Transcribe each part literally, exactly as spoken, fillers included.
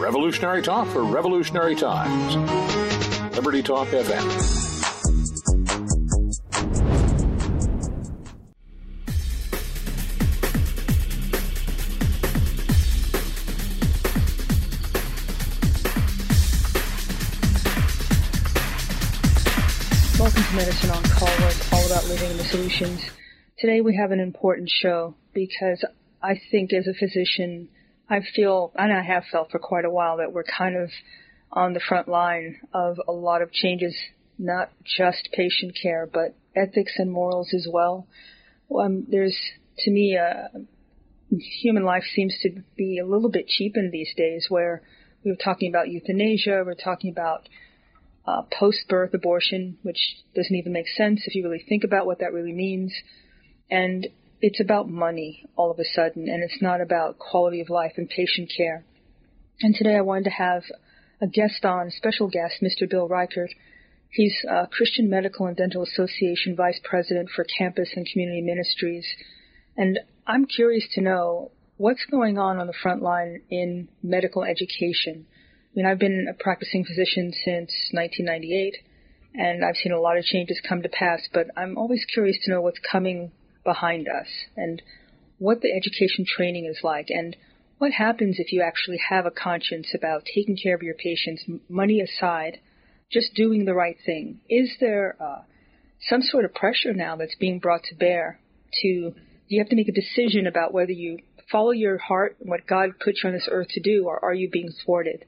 Revolutionary Talk for Revolutionary Times. Liberty Talk F M. Medicine on Call was all about living in the solutions. Today we have an important show because I think as a physician, I feel, and I have felt for quite a while, that we're kind of on the front line of a lot of changes, not just patient care, but ethics and morals as well. Um, there's, to me, uh, human life seems to be a little bit cheapened these days, where we were talking about euthanasia, we're talking about Uh, post-birth abortion, which doesn't even make sense if you really think about what that really means. And it's about money all of a sudden, and it's not about quality of life and patient care. And today I wanted to have a guest on, a special guest, Mister Bill Reichert. He's uh, Christian Medical and Dental Association Vice President for Campus and Community Ministries. And I'm curious to know what's going on on the front line in medical education. I mean, I've been a practicing physician since nineteen ninety-eight, and I've seen a lot of changes come to pass, but I'm always curious to know what's coming behind us and what the education training is like and what happens if you actually have a conscience about taking care of your patients, money aside, just doing the right thing. Is there uh, some sort of pressure now that's being brought to bear to you have to make a decision about whether you follow your heart and what God put you on this earth to do, or are you being thwarted?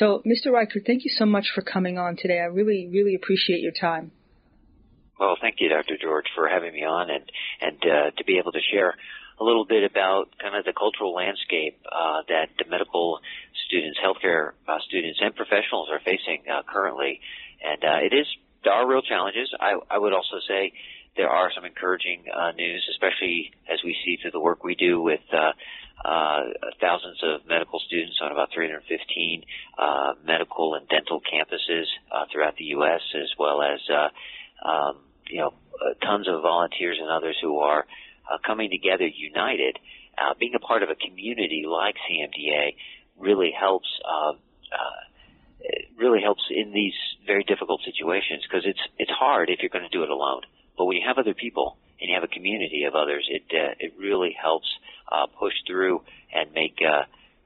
So, Mister Reichert, thank you so much for coming on today. I really, really appreciate your time. Well, thank you, Doctor George, for having me on and, and uh, to be able to share a little bit about kind of the cultural landscape uh, that the medical students, healthcare uh, students, and professionals are facing uh, currently. And uh, it is, there are real challenges. I, I would also say there are some encouraging uh, news, especially as we see through the work we do with uh, uh, thousands of medical students on about three hundred fifteen uh, medical and dental campuses uh, throughout the U S, as well as uh, um, you know uh, tons of volunteers and others who are uh, coming together, united. Uh, being a part of a community like C M D A really helps. Uh, uh, it really helps in these very difficult situations, because it's it's hard if you're going to do it alone. But when you have other people and you have a community of others, it uh, it really helps uh, push through and make uh,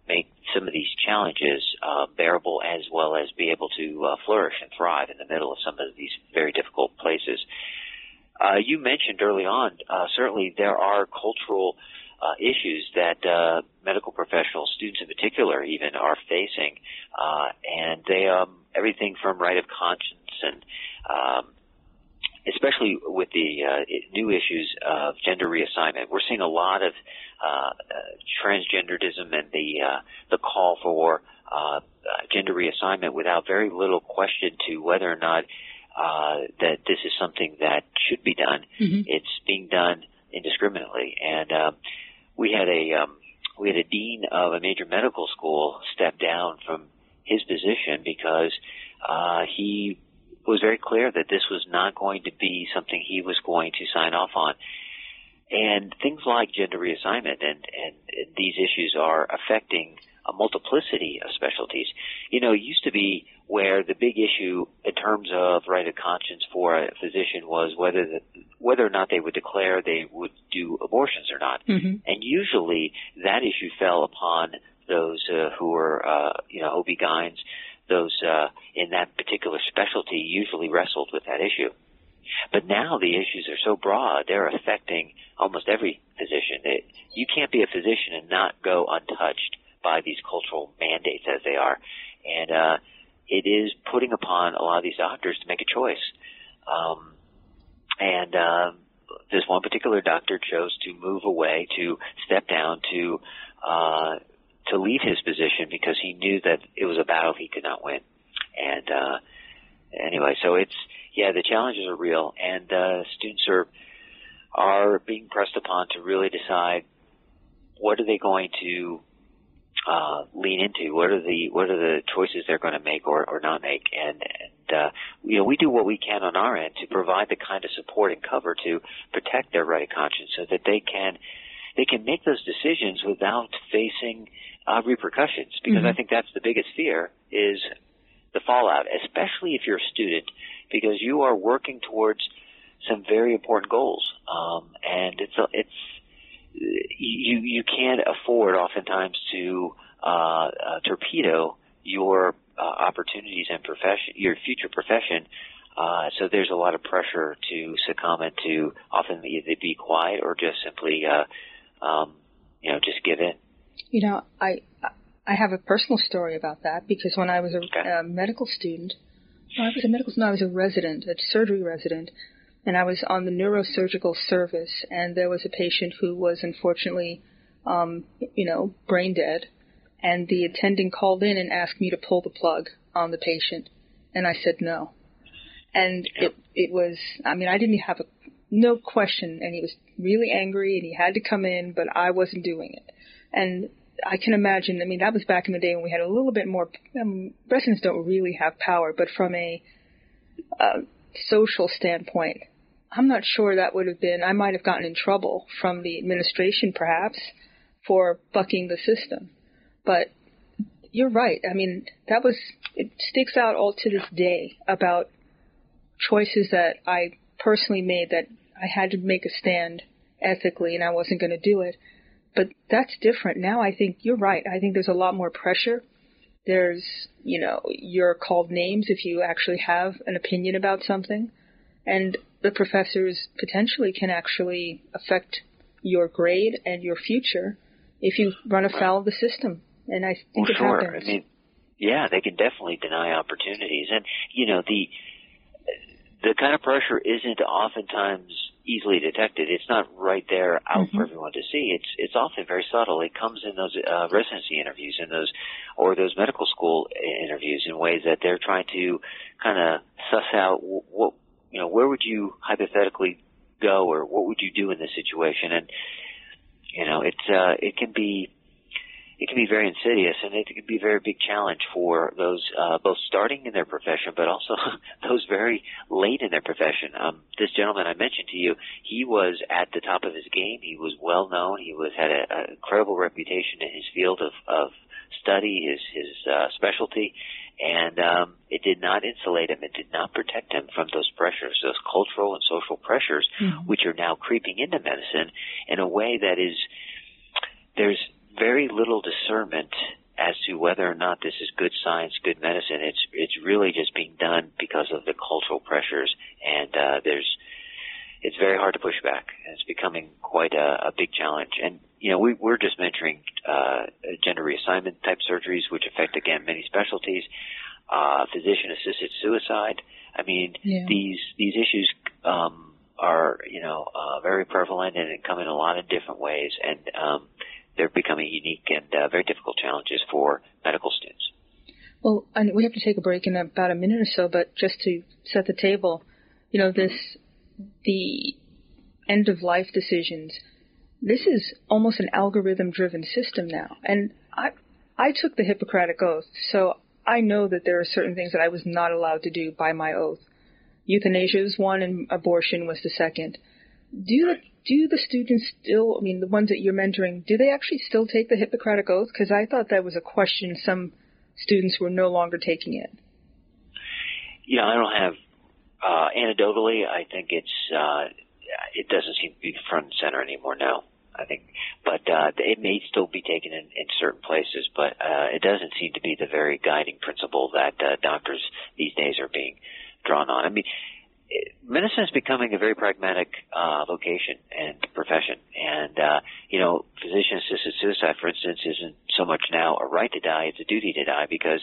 make some of these challenges uh, bearable, as well as be able to uh, flourish and thrive in the middle of some of these very difficult places. Uh, you mentioned early on, uh, certainly there are cultural uh, issues that uh, medical professionals, students in particular, even are facing, uh, and they um, everything from right of conscience and um, especially with the uh, new issues of gender reassignment. We're seeing a lot of uh, uh, transgenderism and the uh, the call for uh, gender reassignment without very little question to whether or not uh, that this is something that should be done. Mm-hmm. It's being done indiscriminately. And um, we had a um, we had a dean of a major medical school step down from his position because uh, he was very clear that this was not going to be something he was going to sign off on. And things like gender reassignment and, and, and these issues are affecting a multiplicity of specialties. You know, it used to be where the big issue in terms of right of conscience for a physician was whether the, whether or not they would declare they would do abortions or not. Mm-hmm. And usually that issue fell upon those uh, who were, uh, you know, O B G Y Ns. Those uh, in that particular specialty usually wrestled with that issue. But now the issues are so broad, they're affecting almost every physician. It, you can't be a physician and not go untouched by these cultural mandates as they are. And uh, it is putting upon a lot of these doctors to make a choice. Um, and uh, this one particular doctor chose to move away, to step down, to uh, to leave his position because he knew that it was a battle he could not win. And uh, anyway, so it's, yeah, the challenges are real, and uh, students are are being pressed upon to really decide what are they going to uh, lean into, what are the what are the choices they're going to make or, or not make. And, and uh, you know, we do what we can on our end to provide the kind of support and cover to protect their right of conscience so that they can they can make those decisions without facing uh, repercussions, because mm-hmm. I think that's the biggest fear, is the fallout, especially if you're a student, because you are working towards some very important goals, um, and it's a, it's you you can't afford oftentimes to uh, uh, torpedo your uh, opportunities and profession, your future profession. Uh, so there's a lot of pressure to succumb and to often either be quiet or just simply, uh, um, you know, just give in. You know, I I have a personal story about that, because when I was a, okay. a medical student, no, I was a medical no, I was a resident, a surgery resident, and I was on the neurosurgical service, and there was a patient who was unfortunately, um, you know, brain dead, and the attending called in and asked me to pull the plug on the patient, and I said no. And it, it was, I mean, I didn't have a, no question, and he was really angry, and he had to come in, but I wasn't doing it. And I can imagine, I mean, that was back in the day when we had a little bit more, um, residents don't really have power, but from a uh, social standpoint, I'm not sure that would have been, I might have gotten in trouble from the administration, perhaps, for bucking the system. But you're right. I mean, that was, it sticks out all to this day about choices that I personally made, that I had to make a stand ethically, and I wasn't going to do it. But that's different. Now I think you're right. I think there's a lot more pressure. There's, you know, you're called names if you actually have an opinion about something. And the professors potentially can actually affect your grade and your future if you run afoul of the system. And I think well, it sure. happens. I mean, yeah, they can definitely deny opportunities. And, you know, the... The kind of pressure isn't oftentimes easily detected. It's not right there out mm-hmm. for everyone to see. It's it's often very subtle. It comes in those uh, residency interviews and those, or those medical school interviews, in ways that they're trying to kind of suss out what, you know, where would you hypothetically go, or what would you do in this situation? And you know, it's uh, it can be it can be very insidious, and it can be a very big challenge for those uh, both starting in their profession, but also those very late in their profession. Um, this gentleman I mentioned to you, he was at the top of his game. He was well known. He was had an incredible reputation in his field of, of study, his his uh, specialty, and um, it did not insulate him. It did not protect him from those pressures, those cultural and social pressures, mm-hmm. which are now creeping into medicine in a way that is there's. very little discernment as to whether or not this is good science, good medicine. It's it's really just being done because of the cultural pressures, and uh, there's it's very hard to push back. It's becoming quite a, a big challenge. And you know, we, we're just mentoring uh, gender reassignment type surgeries, which affect again many specialties, uh, physician-assisted suicide. I mean, yeah. these these issues um, are you know uh, very prevalent, and it come in a lot of different ways, and um, they're becoming unique and uh, very difficult challenges for medical students. Well, and we have to take a break in about a minute or so, but just to set the table, you know, this, the end-of-life decisions, this is almost an algorithm-driven system now. And I, I took the Hippocratic Oath, so I know that there are certain things that I was not allowed to do by my oath. Euthanasia was one, and abortion was the second. Do the do the students still, I mean, the ones that you're mentoring, do they actually still take the Hippocratic Oath? Because I thought that was a question some students were no longer taking it. You know, I don't have, uh, anecdotally, I think it's, uh, it doesn't seem to be front and center anymore now, I think. But uh, it may still be taken in, in certain places, but uh, it doesn't seem to be the very guiding principle that uh, doctors these days are being drawn on. I mean, medicine is becoming a very pragmatic uh, vocation and profession. And, uh, you know, physician-assisted suicide, for instance, isn't so much now a right to die, it's a duty to die, because,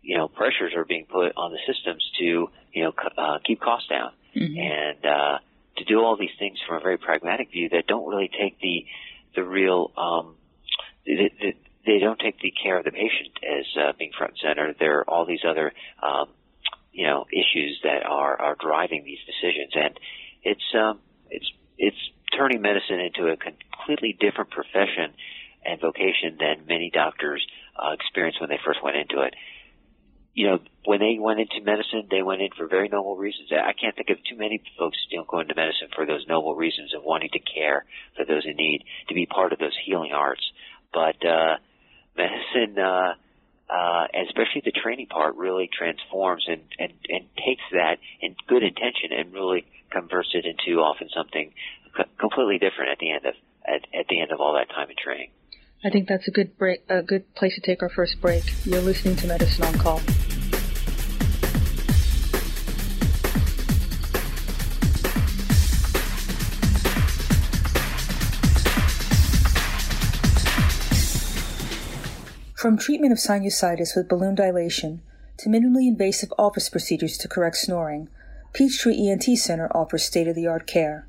you know, pressures are being put on the systems to, you know, c- uh, keep costs down mm-hmm. and uh, to do all these things from a very pragmatic view that don't really take the the real um, – the, the, they don't take the care of the patient as uh, being front and center. There are all these other um, – you know, issues that are, are driving these decisions. And it's, um, it's, it's turning medicine into a completely different profession and vocation than many doctors uh, experienced when they first went into it. you know, when they went into medicine, they went in for very noble reasons. I can't think of too many folks still going to medicine for those noble reasons of wanting to care for those in need, to be part of those healing arts. But uh, medicine, uh, uh, and especially the training part, really transforms and, and, and takes that in good intention and really converts it into often something completely different at the end of at, at the end of all that time in training. I think that's a good break, a good place to take our first break. You're listening to Medicine on Call. From treatment of sinusitis with balloon dilation to minimally invasive office procedures to correct snoring, Peachtree E N T Center offers state-of-the-art care.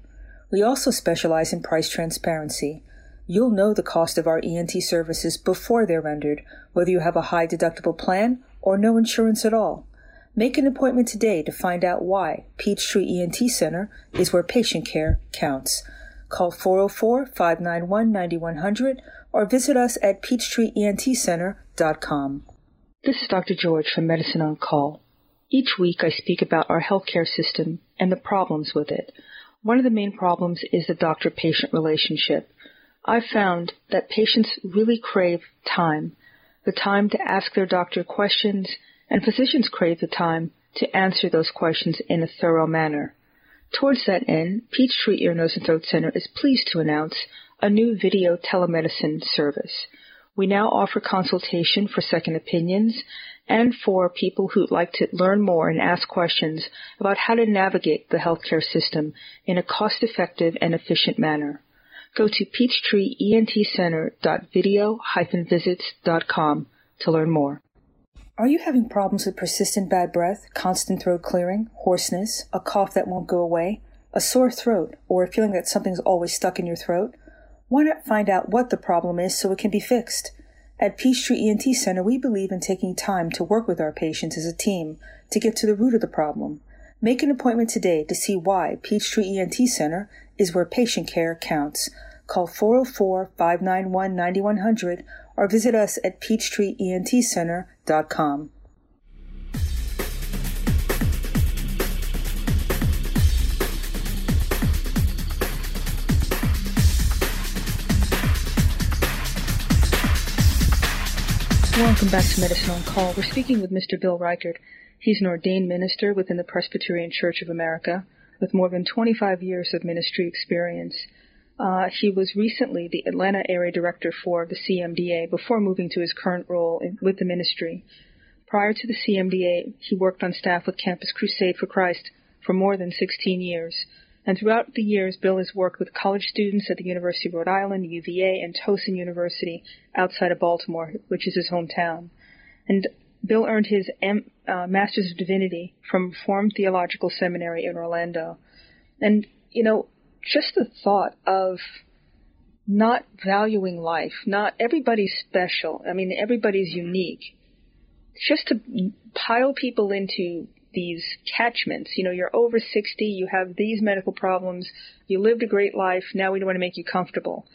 We also specialize in price transparency. You'll know the cost of our E N T services before they're rendered, whether you have a high deductible plan or no insurance at all. Make an appointment today to find out why Peachtree E N T Center is where patient care counts. Call four oh four, five nine one, nine one zero zero or visit us at peachtree e n t center dot com. This is Doctor George from Medicine on Call. Each week I speak about our healthcare system and the problems with it. One of the main problems is the doctor-patient relationship. I've found that patients really crave time, the time to ask their doctor questions, and physicians crave the time to answer those questions in a thorough manner. Towards that end, Peachtree Ear, Nose, and Throat Center is pleased to announce a new video telemedicine service. We now offer consultation for second opinions and for people who'd like to learn more and ask questions about how to navigate the healthcare system in a cost-effective and efficient manner. Go to peachtree e n t center dot video dash visits dot com to learn more. Are you having problems with persistent bad breath, constant throat clearing, hoarseness, a cough that won't go away, a sore throat, or a feeling that something's always stuck in your throat? Why not find out what the problem is so it can be fixed? At Peachtree E N T Center, we believe in taking time to work with our patients as a team to get to the root of the problem. Make an appointment today to see why Peachtree E N T Center is where patient care counts. Call four oh four, five nine one, nine one zero zero or visit us at peachtree e n t center dot com. Welcome back to Medicine on Call. We're speaking with Mister Bill Reichert. He's an ordained minister within the Presbyterian Church of America with more than twenty-five years of ministry experience. Uh, he was recently the Atlanta area director for the C M D A before moving to his current role in, with the ministry. Prior to the C M D A, he worked on staff with Campus Crusade for Christ for more than sixteen years. And throughout the years, Bill has worked with college students at the University of Rhode Island, U V A, and Towson University outside of Baltimore, which is his hometown. And Bill earned his M, uh, Master's of Divinity from Reformed Theological Seminary in Orlando. And, you know, just the thought of not valuing life, not everybody's special. I mean, everybody's unique. Just to pile people into these catchments. You know, you're over sixty, you have these medical problems, you lived a great life, now we want to make you comfortable.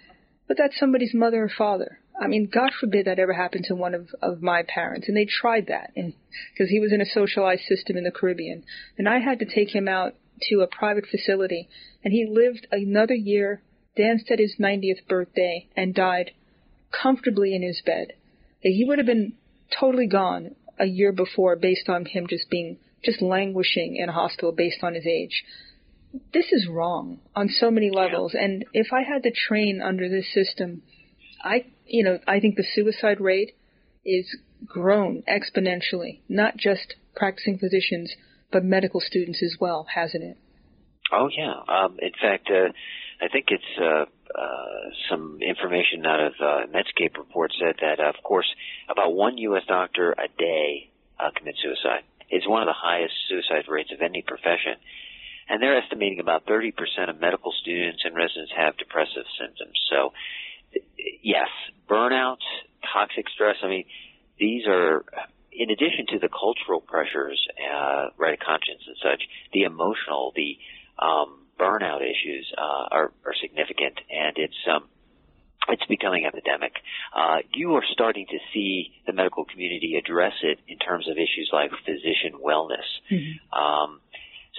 But that's somebody's mother or father. I mean, God forbid that ever happened to one of, of my parents. And they tried that because he was in a socialized system in the Caribbean. And I had to take him out to a private facility. And he lived another year, danced at his ninetieth birthday, and died comfortably in his bed. He would have been totally gone a year before based on him just being, just languishing in a hospital based on his age. This is wrong on so many levels. Yeah. And if I had to train under this system, I You know, I think the suicide rate is grown exponentially, not just practicing physicians, but medical students as well, hasn't it? Oh, yeah. Um, in fact, uh, I think it's uh, uh, some information out of uh, Medscape report said that, uh, of course, about one U S doctor a day uh, commits suicide. It's one of the highest suicide rates of any profession. And they're estimating about thirty percent of medical students and residents have depressive symptoms. So, yes, burnout, toxic stress. I mean, these are, in addition to the cultural pressures, uh, right of conscience and such, the emotional, the um, burnout issues uh, are, are significant, and it's um, it's becoming epidemic. Uh, you are starting to see the medical community address it in terms of issues like physician wellness. Mm-hmm. Um,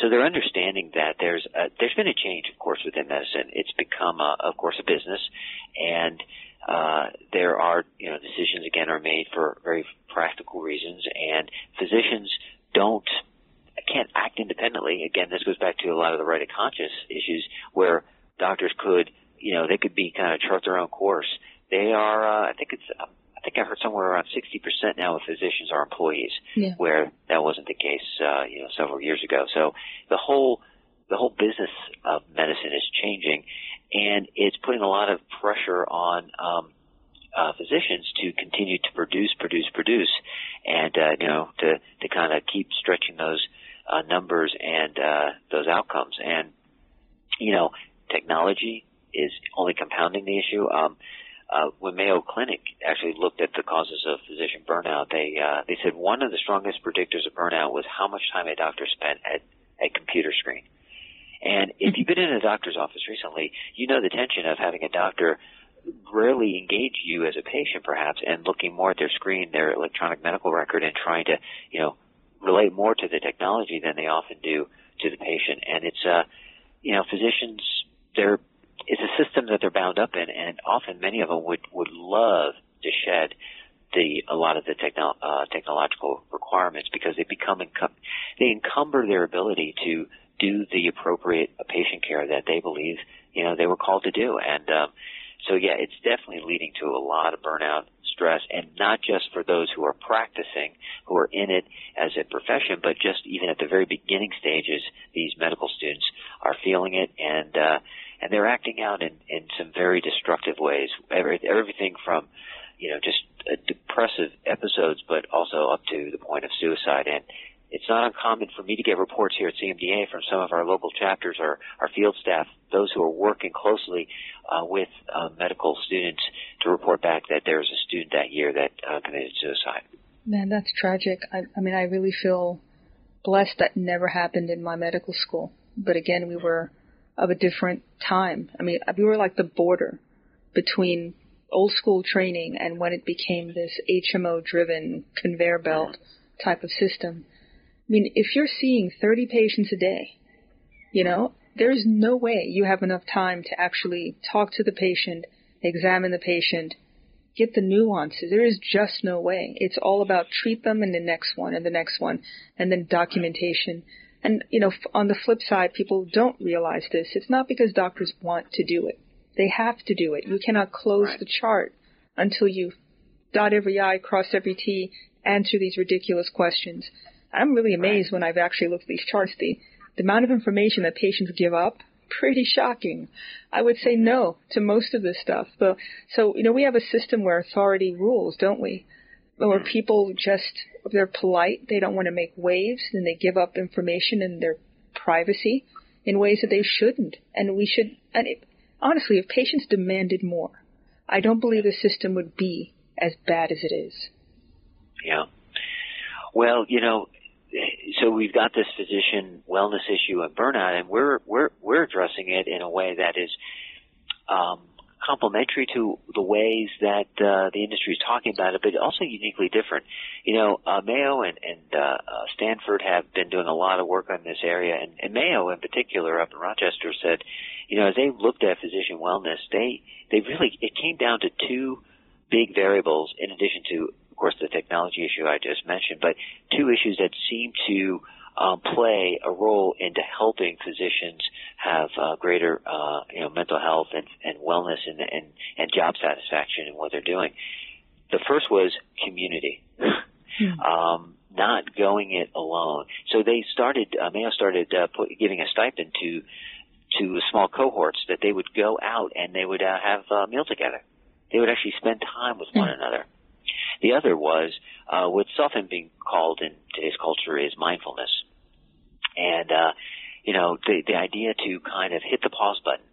so they're understanding that there's a, there's been a change, of course, within medicine. It's become, a, of course, a business, and uh, there are, you know, decisions again are made for very practical reasons, and physicians don't can't act independently. Again, this goes back to a lot of the right of conscience issues where doctors could, you know, they could be kind of chart their own course. They are, uh, I think it's, I think I heard somewhere around sixty percent now of physicians are employees, yeah. where that wasn't the case, uh, you know, several years ago. So the whole, the whole business of medicine is changing, and it's putting a lot of pressure on, um, uh, physicians to continue to produce, produce, produce, and, uh, you know, to, to kind of keep stretching those, uh, numbers and, uh, those outcomes. And, you know, technology is only compounding the issue. Um, uh, when Mayo Clinic actually looked at the causes of physician burnout, they uh, they said one of the strongest predictors of burnout was how much time a doctor spent at a computer screen. And if you've been in a doctor's office recently, you know the tension of having a doctor rarely engage you as a patient, perhaps, and looking more at their screen, their electronic medical record, and trying to, you know, relate more to the technology than they often do to the patient. And it's, uh, you know, physicians, they're it's a system that they're bound up in, and often many of them would, would love to shed the a lot of the techno, uh, technological requirements because they become encum- they encumber their ability to do the appropriate patient care that they believe, you know, they were called to do. And um, so, yeah, it's definitely leading to a lot of burnout, stress, and not just for those who are practicing, who are in it as a profession, but just even at the very beginning stages, these medical students are feeling it, and uh, and they're acting out in, in some very destructive ways. Every, everything from, you know, just uh, depressive episodes, but also up to the point of suicide. And it's not uncommon for me to get reports here at C M D A from some of our local chapters or our field staff, those who are working closely uh, with uh, medical students, to report back that there was a student that year that uh, committed suicide. Man, that's tragic. I, I mean, I really feel blessed that never happened in my medical school. But again, we were of a different time. I mean, we were like the border between old school training and when it became this H M O-driven conveyor belt type of system. I mean, if you're seeing thirty patients a day, you know, there's no way you have enough time to actually talk to the patient, examine the patient, get the nuances. There is just no way. It's all about treat them and the next one and the next one and then documentation. And, you know, on the flip side, people don't realize this. It's not because doctors want to do it. They have to do it. You cannot close the chart until you dot every I, cross every T, answer these ridiculous questions. I'm really amazed when I've actually looked at these charts. The, the amount of information that patients give up, pretty shocking. I would say no to most of this stuff. So, so you know, we have a system where authority rules, don't we? Where people just, they're polite, they don't want to make waves, and they give up information and their privacy in ways that they shouldn't. And we should, and it, honestly, if patients demanded more, I don't believe the system would be as bad as it is. Yeah. Well, you know, so we've got this physician wellness issue of burnout, and we're we're we're addressing it in a way that is um, complementary to the ways that uh, the industry is talking about it, but also uniquely different. You know, uh, Mayo and, and uh, Stanford have been doing a lot of work on this area, and, and Mayo in particular up in Rochester said, you know, as they looked at physician wellness, they they really it came down to two big variables in addition to, of course, the technology issue I just mentioned, but two issues that seem to um, play a role into helping physicians have uh, greater, uh, you know, mental health and, and wellness and, and, and job satisfaction in what they're doing. The first was community, mm-hmm. um, not going it alone. So they started, uh, Mayo started uh, put, giving a stipend to to small cohorts that they would go out and they would uh, have a meal together. They would actually spend time with mm-hmm. one another. The other was uh, what's often being called in today's culture is mindfulness. And, uh, you know, the, the idea to kind of hit the pause button,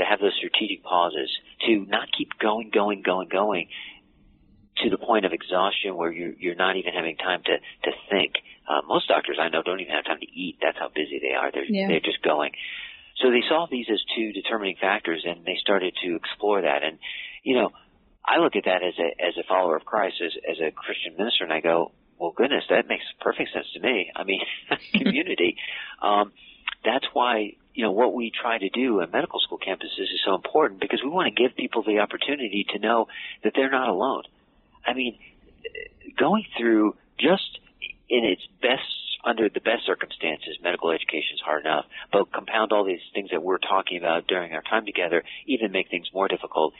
to have those strategic pauses, to not keep going, going, going, going to the point of exhaustion where you're, you're not even having time to, to think. Uh, most doctors I know don't even have time to eat. That's how busy they are. They're, yeah. they're just going. So they saw these as two determining factors, and they started to explore that. And, you know, I look at that as a as a follower of Christ, as as a Christian minister, and I go, well, goodness, that makes perfect sense to me. I mean, community. Um, that's why, you know, what we try to do at medical school campuses is so important, because we want to give people the opportunity to know that they're not alone. I mean, going through just in its best, under the best circumstances, medical education is hard enough, but compound all these things that we're talking about during our time together, even make things more difficult.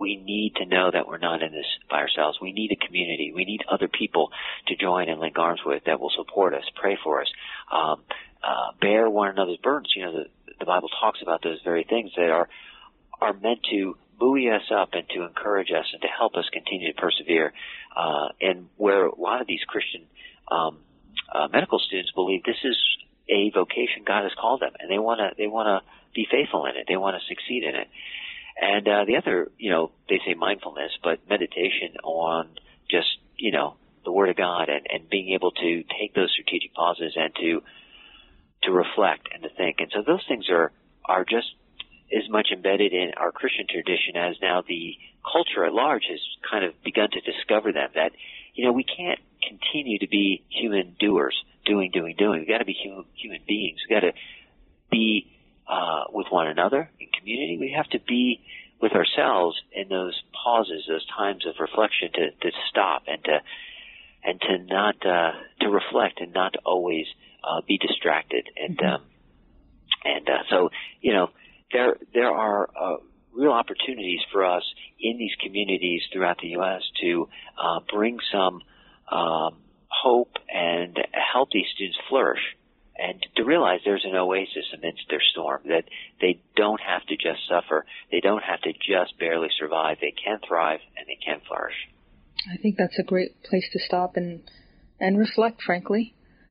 We need to know that we're not in this by ourselves. We need a community. We need other people to join and link arms with that will support us, pray for us, um, uh, bear one another's burdens. You know, the, the Bible talks about those very things that are are meant to buoy us up and to encourage us and to help us continue to persevere. Uh, and where a lot of these Christian um, uh, medical students believe this is a vocation God has called them, and they want to they want to be faithful in it. They want to succeed in it. And uh, the other, you know, they say mindfulness, but meditation on just, you know, the Word of God, and, and being able to take those strategic pauses and to to reflect and to think. And so those things are, are just as much embedded in our Christian tradition as now the culture at large has kind of begun to discover them, that, you know, we can't continue to be human doers, doing, doing, doing. We've got to be human, human beings. We've got to be Uh, with one another in community. We have to be with ourselves in those pauses, those times of reflection, to, to stop and to and to not uh, to reflect and not to always uh, be distracted. And um, and uh, so you know there there are uh, real opportunities for us in these communities throughout the U S to uh, bring some um, hope and help these students flourish. And to realize there's an oasis amidst their storm, that they don't have to just suffer. They don't have to just barely survive. They can thrive and they can flourish. I think that's a great place to stop and, and reflect, frankly.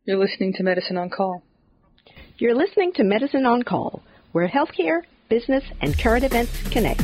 You're listening to Medicine on Call. You're listening to Medicine on Call, where healthcare, business, and current events connect.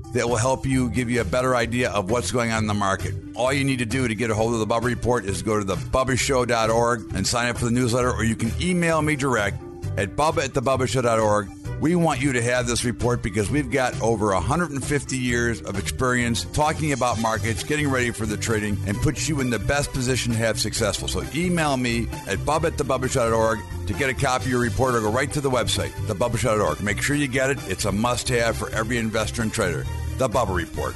that will help you, give you a better idea of what's going on in the market. All you need to do to get a hold of the Bubba Report is go to the bubba show dot org and sign up for the newsletter, or you can email me direct at bubba at the bubba show dot org. We want you to have this report because we've got over one hundred fifty years of experience talking about markets, getting ready for the trading, and puts you in the best position to have successful. So email me at bubba at the bubba show dot org to get a copy of your report, or go right to the website, the bubba show dot org. Make sure you get it. It's a must-have for every investor and trader. The Bubba Report.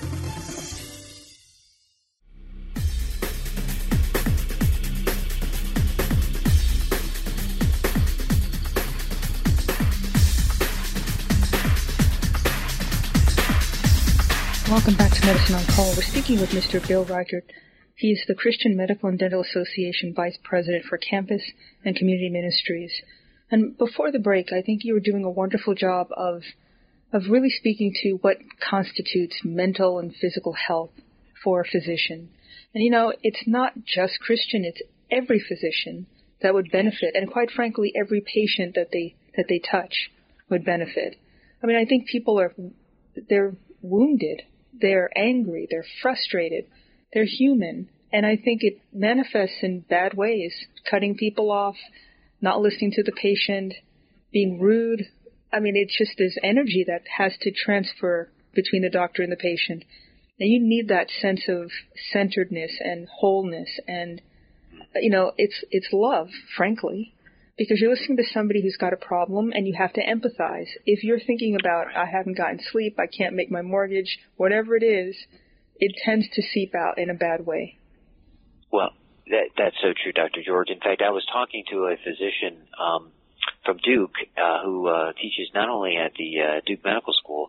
Welcome back to Medicine on Call. We're speaking with Mister Bill Reichert. He is the Christian Medical and Dental Association Vice President for Campus and Community Ministries. And before the break, I think you were doing a wonderful job of of really speaking to what constitutes mental and physical health for a physician. And, you know, it's not just Christian. It's every physician that would benefit, and quite frankly, every patient that they that they touch would benefit. I mean, I think people are they're wounded. They're angry, they're frustrated, they're human, and I think it manifests in bad ways, cutting people off, not listening to the patient, being rude. I mean, it's just this energy that has to transfer between the doctor and the patient. And you need that sense of centeredness and wholeness and, you know, it's it's love, frankly, because you're listening to somebody who's got a problem and you have to empathize. If you're thinking about, I haven't gotten sleep, I can't make my mortgage, whatever it is, it tends to seep out in a bad way. Well, that, that's so true, Doctor George. In fact, I was talking to a physician um, from Duke uh, who uh, teaches not only at the uh, Duke Medical School,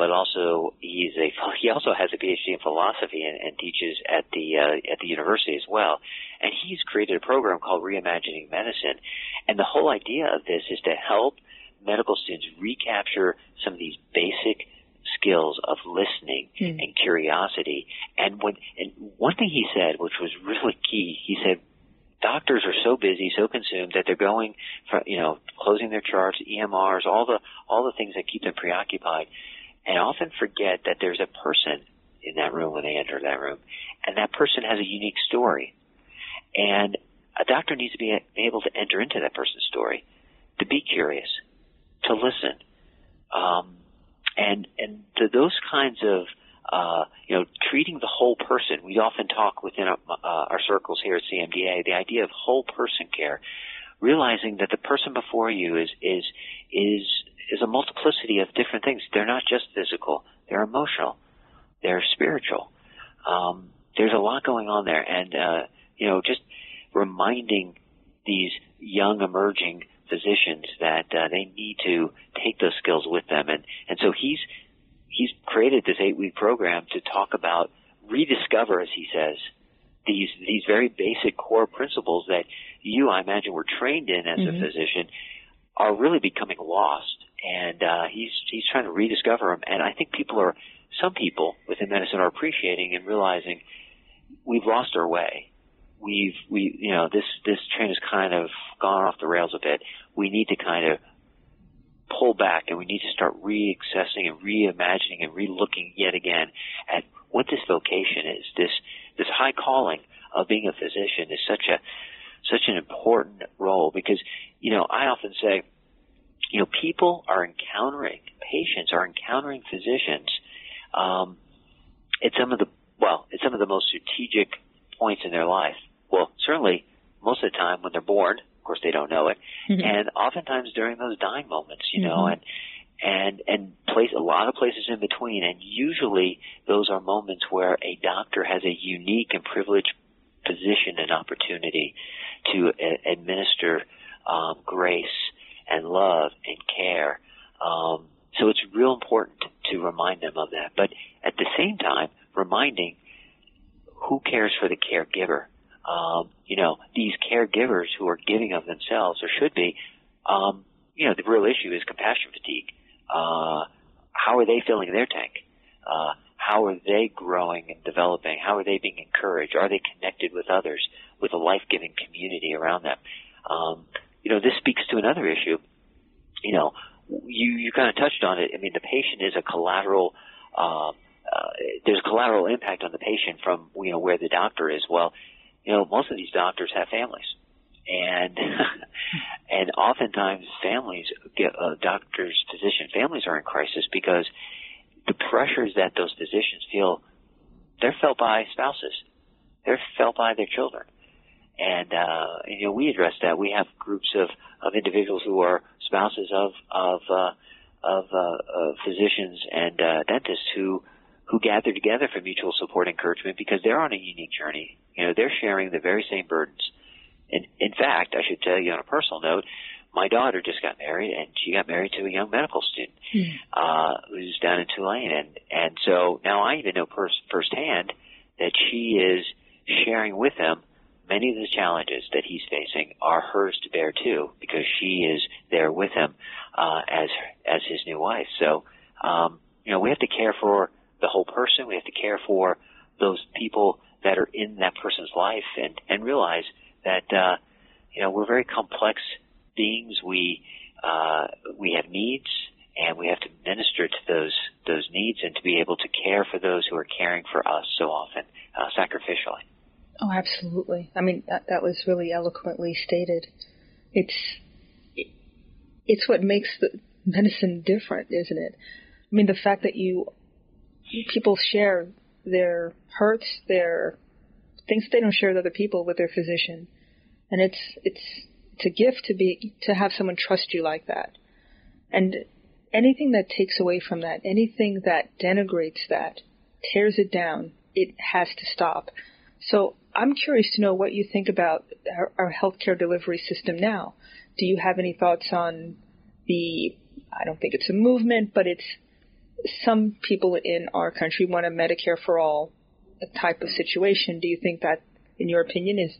but also he's a he also has a PhD in philosophy and, and teaches at the uh, at the university as well. And he's created a program called Reimagining Medicine, and the whole idea of this is to help medical students recapture some of these basic skills of listening mm. and curiosity. And when and one thing he said, which was really key, he said, doctors are so busy, so consumed that they're going from, you know, closing their charts, E M Rs, all the, all the things that keep them preoccupied, and often forget that there's a person in that room when they enter that room, and that person has a unique story. And a doctor needs to be able to enter into that person's story, to be curious, to listen. Um, and, and to those kinds of, Uh, you know, treating the whole person. We often talk within our, uh, our circles here at C M D A, the idea of whole person care, realizing that the person before you is, is, is, is a multiplicity of different things. They're not just physical. They're emotional. They're spiritual. Um, there's a lot going on there. And, uh, you know, just reminding these young emerging physicians that uh, they need to take those skills with them. And, and so he's, He's created this eight-week program to talk about, rediscover, as he says, these these very basic core principles that you, I imagine, were trained in as mm-hmm. a physician, are really becoming lost. And uh, he's he's trying to rediscover them. And I think people are, some people within medicine are appreciating and realizing we've lost our way. We've we you know this this train has kind of gone off the rails a bit. We need to kind of pull back, and we need to start reaccessing and reimagining and relooking yet again at what this vocation is. This this high calling of being a physician is such a such an important role, because you know I often say, you know, people are encountering patients are encountering physicians um, at some of the well at some of the most strategic points in their life. Well, certainly most of the time when they're born. Of course, they don't know it, mm-hmm. and oftentimes during those dying moments, you know, mm-hmm. and and and place a lot of places in between, and usually those are moments where a doctor has a unique and privileged position and opportunity to a- administer um, grace and love and care. Um, so it's real important to remind them of that, but at the same time, reminding who cares for the caregiver. Um, you know, these caregivers who are giving of themselves, or should be, um, you know, the real issue is compassion fatigue. Uh, how are they filling their tank? Uh, how are they growing and developing? How are they being encouraged? Are they connected with others, with a life-giving community around them? Um, you know, this speaks to another issue. You know, you, you kind of touched on it. I mean, the patient is a collateral, uh, uh, there's collateral impact on the patient from, you know, where the doctor is. Well, you know, most of these doctors have families, and and oftentimes families, get, uh, doctors, physician families are in crisis because the pressures that those physicians feel, they're felt by spouses, they're felt by their children, and uh, you know we address that. We have groups of, of individuals who are spouses of of uh, of, uh, of physicians and uh, dentists who. who gather together for mutual support and encouragement because they're on a unique journey. You know, they're sharing the very same burdens. And in fact, I should tell you on a personal note, my daughter just got married, and she got married to a young medical student mm. uh, who's down in Tulane. And, and so now I even know pers- firsthand that she is sharing with him many of the challenges that he's facing are hers to bear too, because she is there with him uh, as, as his new wife. So, um, you know, we have to care for the whole person. We have to care for those people that are in that person's life, and, and realize that, uh, you know, we're very complex beings. We, uh, we have needs, and we have to minister to those, those needs, and to be able to care for those who are caring for us so often, uh, sacrificially. Oh, absolutely. I mean, that, that was really eloquently stated. It's, it's what makes the medicine different, isn't it? I mean, the fact that you people share their hurts, their things they don't share with other people, with their physician, and it's it's it's a gift to be to have someone trust you like that. And anything that takes away from that, anything that denigrates that, tears it down, it has to stop. So I'm curious to know what you think about our, our healthcare delivery system now. Do you have any thoughts on the? I don't think it's a movement, but it's some people in our country want a Medicare for all type of situation. Do you think that, in your opinion, is,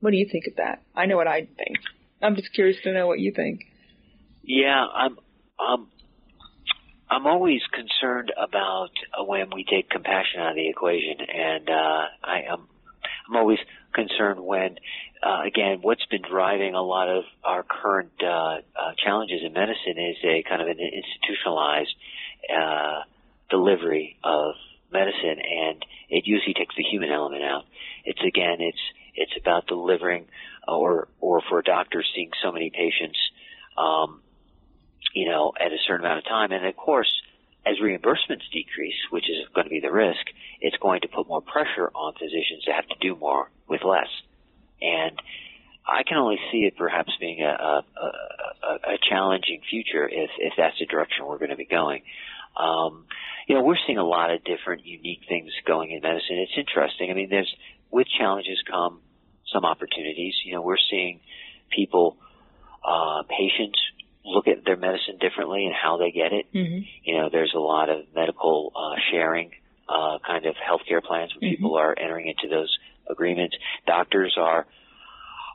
what do you think of that? I know what I think. I'm just curious to know what you think. Yeah, I'm, I'm, I'm always concerned about when we take compassion out of the equation, and uh, I am, I'm always concerned when, uh, again, what's been driving a lot of our current uh, uh, challenges in medicine is a kind of an institutionalized uh, delivery of medicine, and it usually takes the human element out. It's again, it's it's about delivering, or or for a doctor seeing so many patients, um, you know, at a certain amount of time, and of course, as reimbursements decrease, which is going to be the risk, it's going to put more pressure on physicians to have to do more with less. And I can only see it perhaps being a, a, a, a challenging future if, if that's the direction we're going to be going. Um, you know, we're seeing a lot of different unique things going in medicine. It's interesting. I mean, there's, with challenges come some opportunities. You know, we're seeing people, uh, patients, look at their medicine differently and how they get it. Mm-hmm. You know, there's a lot of medical uh, sharing uh, kind of healthcare plans where mm-hmm. people are entering into those agreements. Doctors are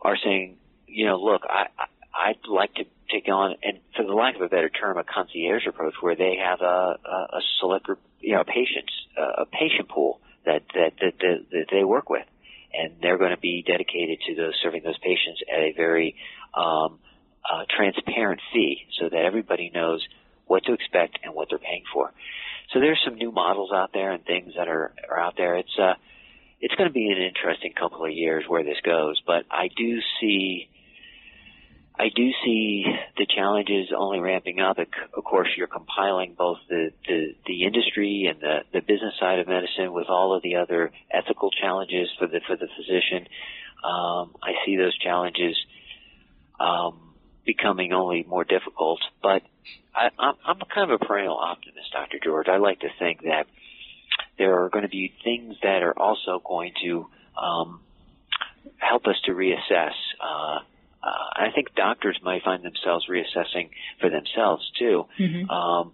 are saying, you know, look, I, I I'd like to take on, and for the lack of a better term, a concierge approach where they have a a, a select group, you know, patients, a patient pool that that that, that, that they work with, and they're going to be dedicated to those serving those patients at a very um, Uh, transparent fee so that everybody knows what to expect and what they're paying for. So there's some new models out there and things that are, are out there. It's uh, it's going to be an interesting couple of years where this goes, but I do see I do see the challenges only ramping up. Of course, you're compiling both the, the, the industry and the, the business side of medicine with all of the other ethical challenges for the for the physician. Um, I see those challenges Um, becoming only more difficult, but I, I'm, I'm kind of a perennial optimist, Doctor George. I like to think that there are going to be things that are also going to um, help us to reassess. Uh, uh, I think doctors might find themselves reassessing for themselves, too, mm-hmm. um,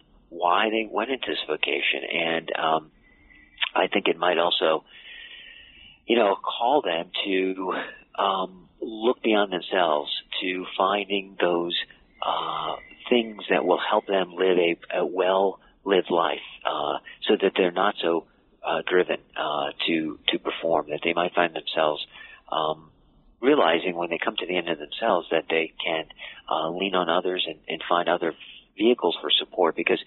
why they went into this vocation. And um, I think it might also, you know, call them to um, look beyond themselves to finding those uh, things that will help them live a, a well-lived life, uh, so that they're not so uh, driven uh, to to perform, that they might find themselves um, realizing when they come to the end of themselves that they can uh, lean on others and, and find other vehicles for support. Because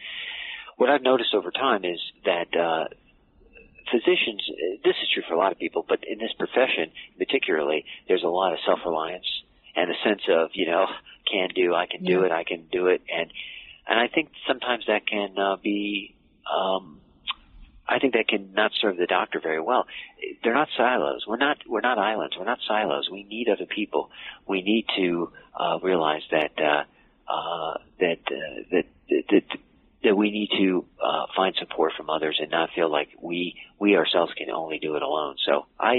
what I've noticed over time is that uh, physicians, this is true for a lot of people, but in this profession particularly, there's a lot of self-reliance and a sense of, you know, can do, I can do yeah. it, I can do it. And and I think sometimes that can uh, be, um, I think that can not serve the doctor very well. They're not silos. We're not we're not islands. We're not silos. We need other people. We need to uh, realize that, uh, uh, that, uh, that, that, that, that we need to uh, find support from others and not feel like we, we ourselves can only do it alone. So I,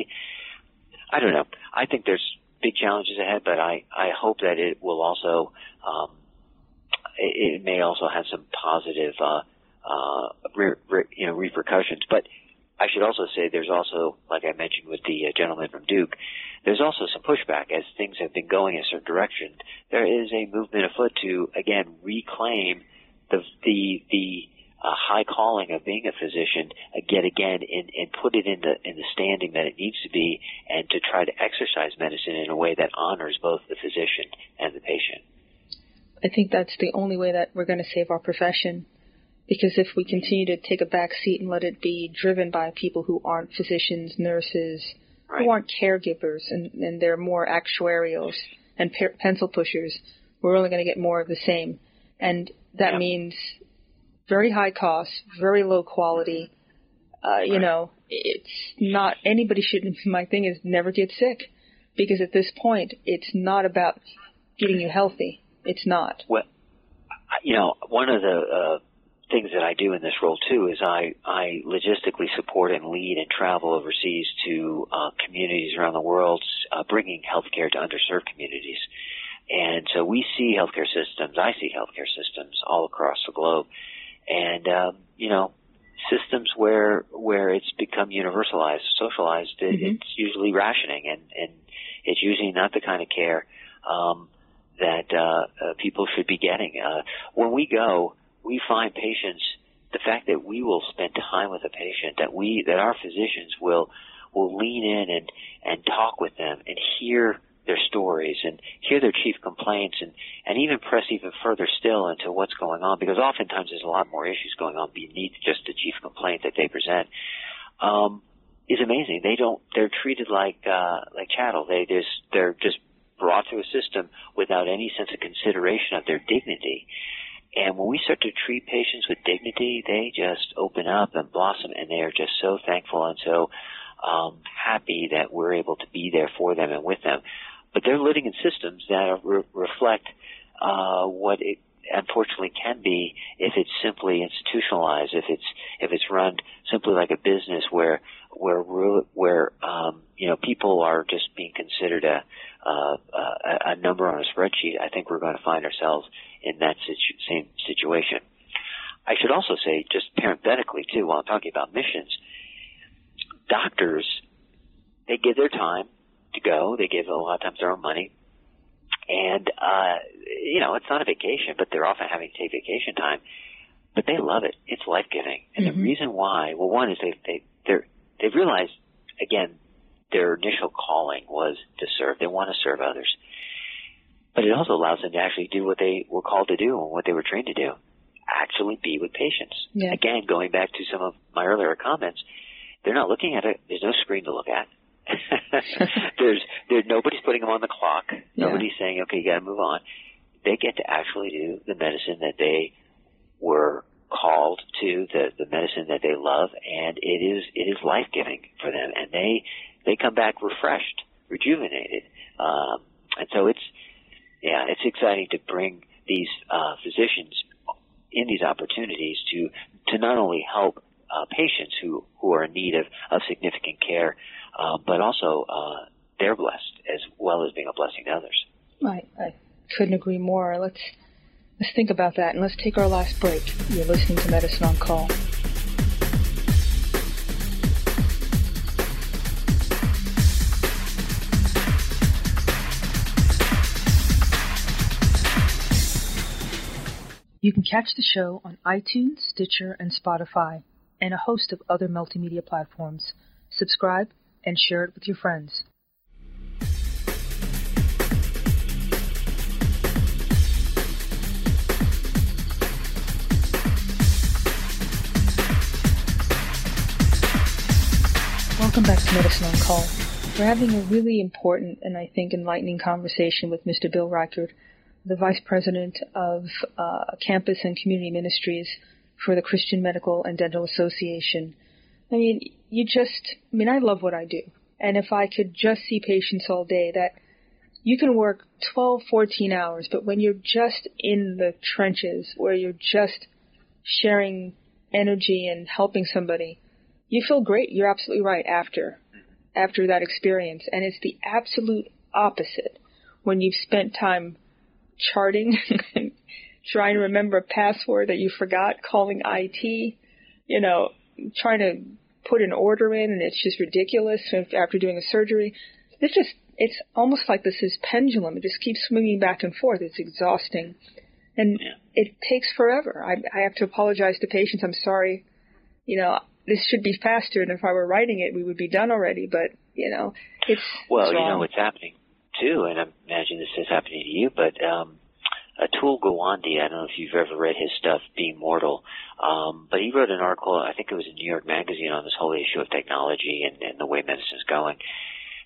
I don't know. I think there's big challenges ahead, but I, I hope that it will also, um, it, it may also have some positive, uh, uh, re, re, you know, repercussions. But I should also say there's also, like I mentioned with the uh, gentleman from Duke, there's also some pushback as things have been going in a certain direction. There is a movement afoot to, again, reclaim the, the, the, uh, high calling of being a physician again, again, and, and put it in the, in the standing that it needs to be, and to try to exercise medicine in a way that honors both the physician and the patient. I think that's the only way that we're going to save our profession, because if we continue to take a back seat and let it be driven by people who aren't physicians, nurses, right. who aren't caregivers, and, and they're more actuarials and pe- pencil pushers, we're only going to get more of the same. And that yeah. means very high cost, very low quality. Uh, you right. know, it's not, anybody shouldn't, my thing is never get sick, because at this point, it's not about getting you healthy. It's not. Well, you know, one of the uh, things that I do in this role, too, is I, I logistically support and lead and travel overseas to uh, communities around the world, uh, bringing healthcare to underserved communities. And so we see healthcare systems, I see healthcare systems all across the globe. and um, you know, systems where where it's become universalized, socialized, it, mm-hmm. it's usually rationing, and, and it's usually not the kind of care um, that uh, uh, people should be getting. Uh, when we go, we find patients. The fact that we will spend time with a patient, that we that our physicians will will lean in and and talk with them and hear their stories and hear their chief complaints, and, and even press even further still into what's going on, because oftentimes there's a lot more issues going on beneath just the chief complaint that they present, um, is amazing. They don't, they're treated like, uh, like chattel. They just, they're just brought through a system without any sense of consideration of their dignity. And when we start to treat patients with dignity, they just open up and blossom, and they are just so thankful and so um, happy that we're able to be there for them and with them. But they're living in systems that re- reflect uh, what it unfortunately can be if it's simply institutionalized, if it's if it's run simply like a business where where where um, you know, people are just being considered a, a a number on a spreadsheet. I think we're going to find ourselves in that situ- same situation. I should also say, just parenthetically too, while I'm talking about missions, doctors, they give their time to go. They give a lot of times their own money. And, uh, you know, it's not a vacation, but they're often having to take vacation time. But they love it. It's life-giving. And mm-hmm. the reason why, well, one is they, they, they're, they've realized, again, their initial calling was to serve. They want to serve others. But it also allows them to actually do what they were called to do and what they were trained to do, actually be with patients. Yeah. Again, going back to some of my earlier comments, they're not looking at it. There's no screen to look at. there's there nobody's putting them on the clock. Yeah. Nobody's saying, okay, you got to move on. They get to actually do the medicine that they were called to, the, the medicine that they love, and it is it is life giving for them, and they they come back refreshed, rejuvenated, um, and so it's yeah, it's exciting to bring these uh, physicians in these opportunities to to not only help uh, patients who, who are in need of, of significant care. Uh, but also, uh, they're blessed as well as being a blessing to others. I, I couldn't agree more. Let's let's think about that, and let's take our last break. You're listening to Medicine on Call. You can catch the show on iTunes, Stitcher, and Spotify, and a host of other multimedia platforms. Subscribe and share it with your friends. Welcome back to Medicine on Call. We're having a really important and I think enlightening conversation with Mister Bill Reichert, the Vice President of uh, Campus and Community Ministries for the Christian Medical and Dental Association. I mean, you just, I mean, I love what I do. And if I could just see patients all day, that you can work twelve, fourteen hours, but when you're just in the trenches, where you're just sharing energy and helping somebody, you feel great. You're absolutely right after, after that experience. And it's the absolute opposite when you've spent time charting, trying to remember a password that you forgot, calling I T, you know, trying to put an order in, and it's just ridiculous after doing a surgery. It's just, it's almost like this is pendulum. It just keeps swinging back and forth. It's exhausting. And yeah. It takes forever. I, I have to apologize to patients. I'm sorry. You know, this should be faster, and if I were writing it, we would be done already. But, you know, it's Well, it's you know what's happening, too, and I imagine this is happening to you, but um, Atul Gawande, I don't know if you've ever read his stuff, Be Mortal, um, but he wrote an article, I think it was in New York Magazine, on this whole issue of technology and, and the way medicine's going.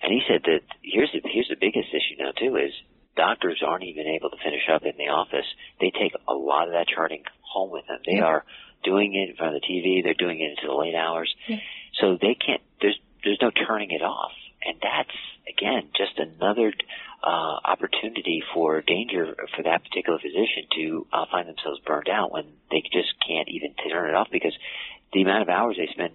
And he said that here's the, here's the biggest issue now, too, is doctors aren't even able to finish up in the office. They take a lot of that charting home with them. They are doing it in front of the T V. They're doing it into the late hours. Yeah. So they can't – there's there's no turning it off. And that's, again, just another uh, opportunity for danger for that particular physician to uh, find themselves burned out when they just can't even turn it off, because the amount of hours they spend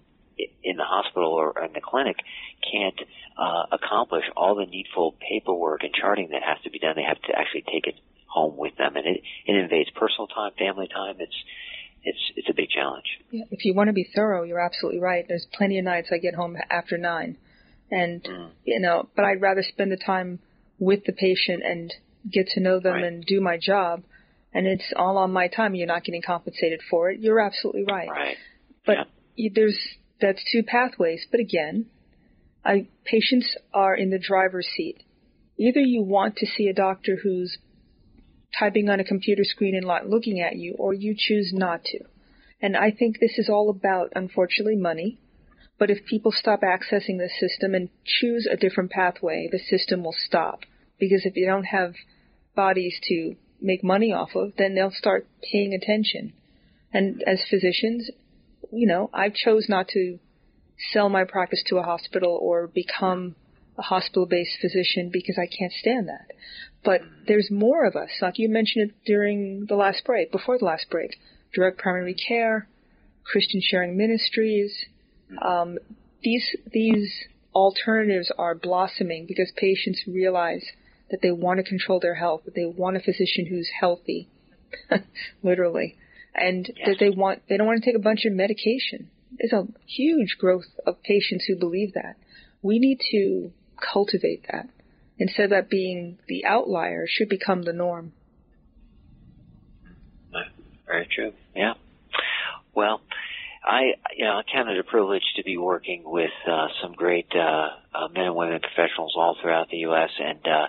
in the hospital or in the clinic can't uh, accomplish all the needful paperwork and charting that has to be done. They have to actually take it home with them, and it, it invades personal time, family time. It's it's it's a big challenge. Yeah, if you want to be thorough, you're absolutely right. There's plenty of nights I get home after nine, and mm. you know, but I'd rather spend the time with the patient and get to know them right. and do my job, and it's all on my time. You're not getting compensated for it. You're absolutely right. Right. But yeah. there's that's two pathways. But again, I, patients are in the driver's seat. Either you want to see a doctor who's typing on a computer screen and not looking at you, or you choose not to. And I think this is all about, unfortunately, money. But if people stop accessing the system and choose a different pathway, the system will stop. Because if you don't have bodies to make money off of, then they'll start paying attention. And as physicians, you know, I chose not to sell my practice to a hospital or become a hospital-based physician because I can't stand that. But there's more of us. Like you mentioned it during the last break, before the last break, direct primary care, Christian sharing ministries. Um, these these alternatives are blossoming because patients realize that they want to control their health, that they want a physician who's healthy, literally, and yes. that they want they don't want to take a bunch of medication. There's a huge growth of patients who believe that. We need to cultivate that. Instead of that being the outlier, should become the norm. Very true. Yeah. Well, I you know I count it a privilege to be working with uh, some great uh, uh, men and women professionals all throughout the U S and uh,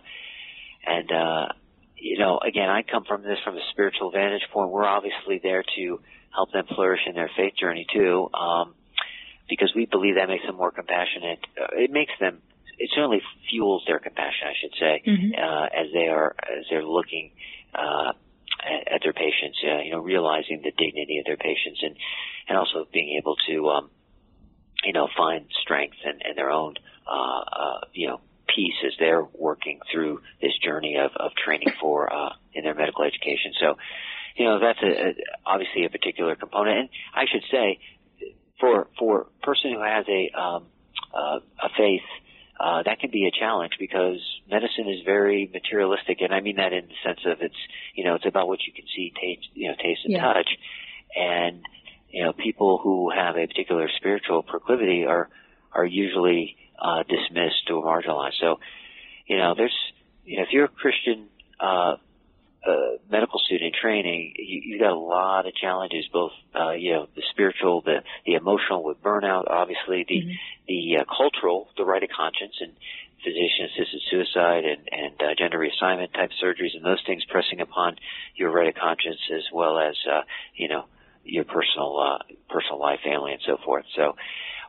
and uh, you know again I come from this from a spiritual vantage point. We're obviously there to help them flourish in their faith journey too, um, because we believe that makes them more compassionate. It makes them. It certainly fuels their compassion, I should say, mm-hmm. uh, as they are as they're looking uh, at, at their patients, uh, you know, realizing the dignity of their patients, and and also being able to, um, you know, find strength and, and their own, uh, uh, you know, peace as they're working through this journey of, of training for uh, in their medical education. So, you know, that's a, a, obviously a particular component, and I should say, for for a person who has a um, uh, a faith. Uh, that can be a challenge because medicine is very materialistic, and I mean that in the sense of it's, you know, it's about what you can see, taste, you know, taste and yeah. touch. And, you know, people who have a particular spiritual proclivity are, are usually, uh, dismissed or marginalized. So, you know, there's, you know, if you're a Christian, uh, uh, medical student training, you, you got a lot of challenges, both, uh, you know, the spiritual, the, the emotional with burnout, obviously the, mm-hmm. the uh, cultural, the right of conscience and physician assisted suicide and, and, uh, gender reassignment type surgeries and those things pressing upon your right of conscience as well as, uh, you know, your personal, uh, personal life, family and so forth. So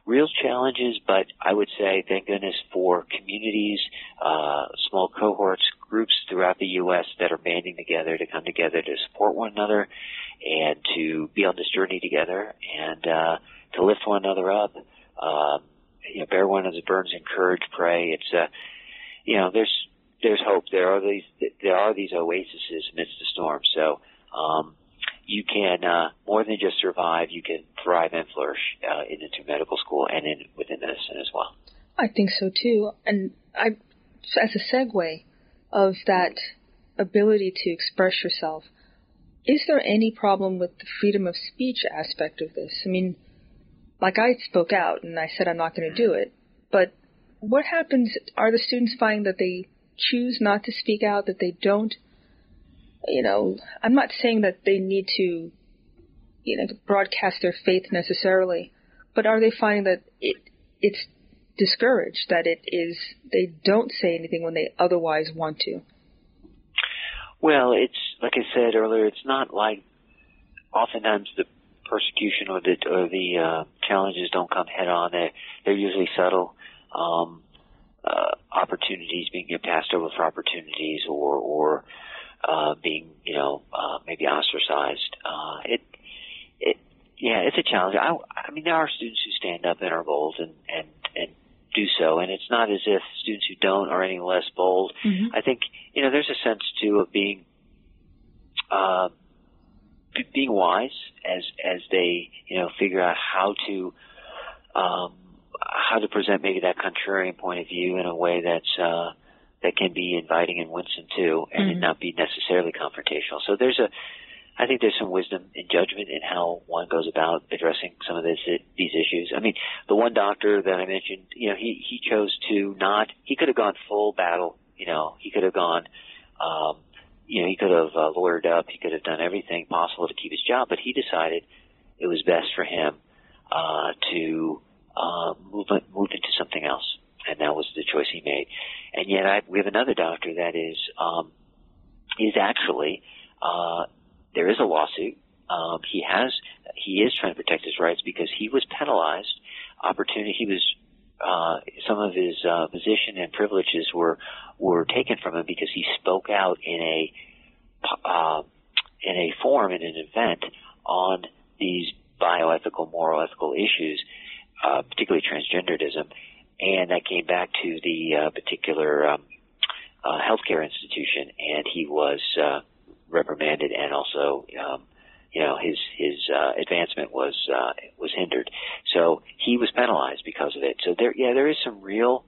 real challenges, but I would say thank goodness for communities, uh, small cohorts, groups throughout the U S that are banding together to come together to support one another and to be on this journey together and uh, to lift one another up, uh, you know, bear one another's burdens, encourage, pray. It's uh, you know, there's there's hope. There are these there are these oases amidst the storm. So um, you can uh, more than just survive. You can thrive and flourish uh, in into medical school and in within medicine as well. I think so too. And I, as a segue. Of that ability to express yourself, is there any problem with the freedom of speech aspect of this? I mean, like I spoke out and I said I'm not going to do it, but what happens, are the students finding that they choose not to speak out, that they don't, you know, I'm not saying that they need to, you know, broadcast their faith necessarily, but are they finding that it, it's discouraged, that it is they don't say anything when they otherwise want to? Well, it's like I said earlier, it's not like oftentimes the persecution or the or the uh, challenges don't come head on. They're, they're usually subtle um, uh, opportunities being passed over for opportunities or or uh, being you know uh, maybe ostracized. Uh, it it yeah, it's a challenge. I I mean there are students who stand up and are bold and and and do so, and it's not as if students who don't are any less bold. Mm-hmm. I think you know there's a sense too of being uh, b- being wise as as they you know figure out how to um, how to present maybe that contrarian point of view in a way that's uh, that can be inviting and winsome too, and mm-hmm. not be necessarily confrontational. So there's a I think there's some wisdom and judgment in how one goes about addressing some of this, these issues. I mean, the one doctor that I mentioned, you know, he, he chose to not, he could have gone full battle, you know, he could have gone, um, you know, he could have uh, lawyered up, he could have done everything possible to keep his job, but he decided it was best for him uh, to uh, move, move into something else, and that was the choice he made. And yet I, we have another doctor that is, um, is actually, uh, there is a lawsuit. Um, he has, he is trying to protect his rights because he was penalized. Opportunity, he was, uh, some of his uh, position and privileges were were taken from him because he spoke out in a uh, in a forum, in an event on these bioethical, moral, ethical issues, uh, particularly transgenderism, and that came back to the uh, particular um, uh, healthcare institution, and he was. Uh, reprimanded, and also, um, you know, his his uh, advancement was uh, was hindered. So he was penalized because of it. So there, yeah, there is some real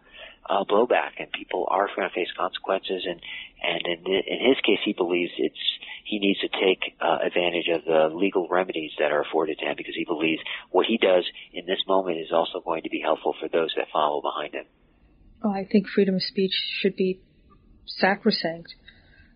uh, blowback, and people are going to face consequences. And and in, in his case, he believes it's he needs to take uh, advantage of the legal remedies that are afforded to him, because he believes what he does in this moment is also going to be helpful for those that follow behind him. Oh, I think freedom of speech should be sacrosanct.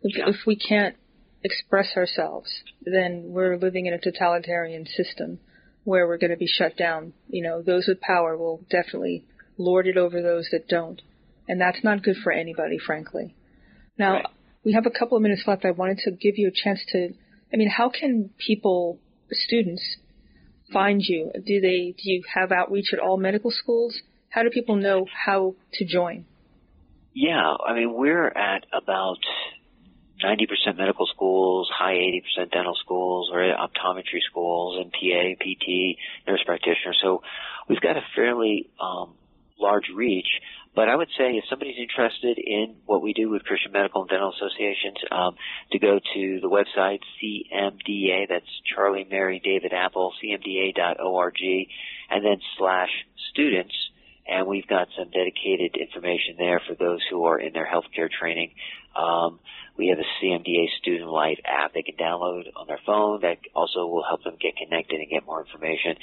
If, yeah. if we can't express ourselves, then we're living in a totalitarian system where we're going to be shut down. You know, those with power will definitely lord it over those that don't. And that's not good for anybody, frankly. Now, right. we have a couple of minutes left. I wanted to give you a chance to, I mean, how can people, students, find you? Do they, do you have outreach at all medical schools? How do people know how to join? Yeah, I mean, we're at about ninety percent medical schools, high eighty percent dental schools, or optometry schools, M P A, P T, nurse practitioner. So we've got a fairly um, large reach. But I would say if somebody's interested in what we do with Christian Medical and Dental Associations, um, to go to the website C M D A, that's Charlie Mary David Apple, C M D A dot org, and then slash students. And we've got some dedicated information there for those who are in their healthcare training. Um, we have a C M D A Student Life app they can download on their phone that also will help them get connected and get more information.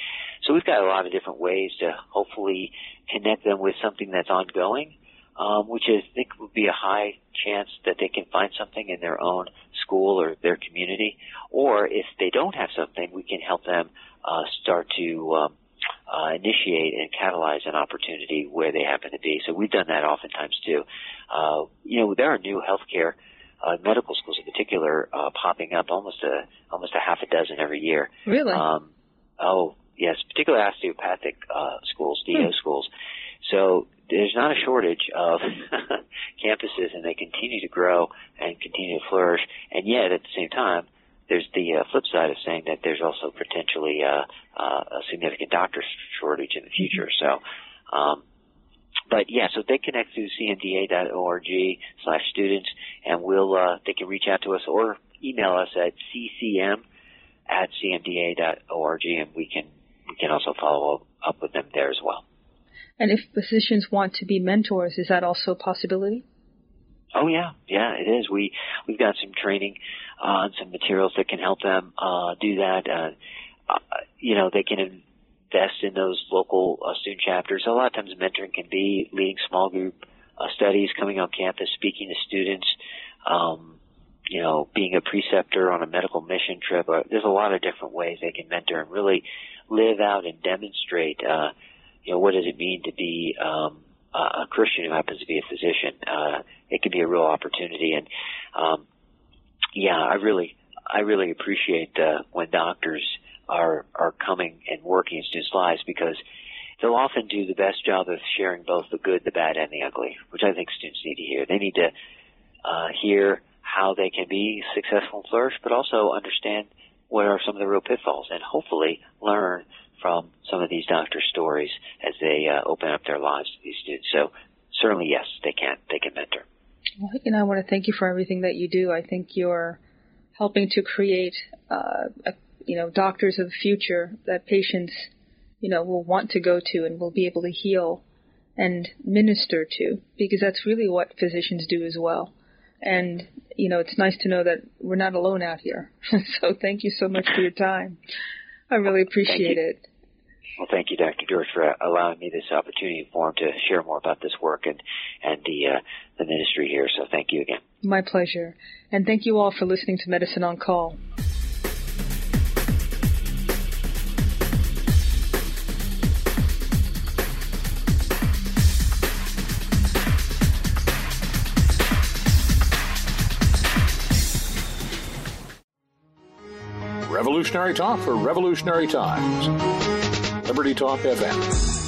So we've got a lot of different ways to hopefully connect them with something that's ongoing, um, which I think would be a high chance that they can find something in their own school or their community. Or if they don't have something, we can help them uh, start to um, Uh, initiate and catalyze an opportunity where they happen to be. So we've done that oftentimes too. Uh, you know, there are new healthcare uh, medical schools in particular uh, popping up almost a almost a half a dozen every year. Really? Um, oh yes, particularly osteopathic uh, schools, D O hmm. schools. So there's not a shortage of campuses, and they continue to grow and continue to flourish. And yet at the same time, there's the uh, flip side of saying that there's also potentially uh, uh, a significant doctor shortage in the future. So, um, but yeah, so they connect through C M D A dot org slash students, and we'll uh, they can reach out to us or email us at C C M at C M D A dot org, and we can we can also follow up with them there as well. And if physicians want to be mentors, is that also a possibility? Oh yeah, yeah, it is. We we've got some training on uh, some materials that can help them uh, do that. Uh, uh, you know, they can invest in those local uh, student chapters. A lot of times, mentoring can be leading small group uh, studies, coming on campus, speaking to students. Um, you know, being a preceptor on a medical mission trip. Uh, there's a lot of different ways they can mentor and really live out and demonstrate. Uh, you know, what does it mean to be um, Uh, a Christian who happens to be a physician. Uh, it can be a real opportunity. And, um, yeah, I really, I really appreciate, uh, when doctors are, are coming and working in students' lives, because they'll often do the best job of sharing both the good, the bad, and the ugly, which I think students need to hear. They need to, uh, hear how they can be successful and flourish, but also understand what are some of the real pitfalls, and hopefully learn from some of these doctor stories as they uh, open up their lives to these students. So certainly, yes, they can. They can mentor. Well, you know, I want to thank you for everything that you do. I think you're helping to create, uh, a, you know, doctors of the future that patients, you know, will want to go to and will be able to heal and minister to, because that's really what physicians do as well. And, you know, it's nice to know that we're not alone out here. So thank you so much for your time. I really appreciate it. Well, thank you, Doctor George, for allowing me this opportunity and forum to share more about this work and, and the, uh, the ministry here. So thank you again. My pleasure. And thank you all for listening to Medicine on Call. Revolutionary talk for revolutionary times. Liberty Talk F M.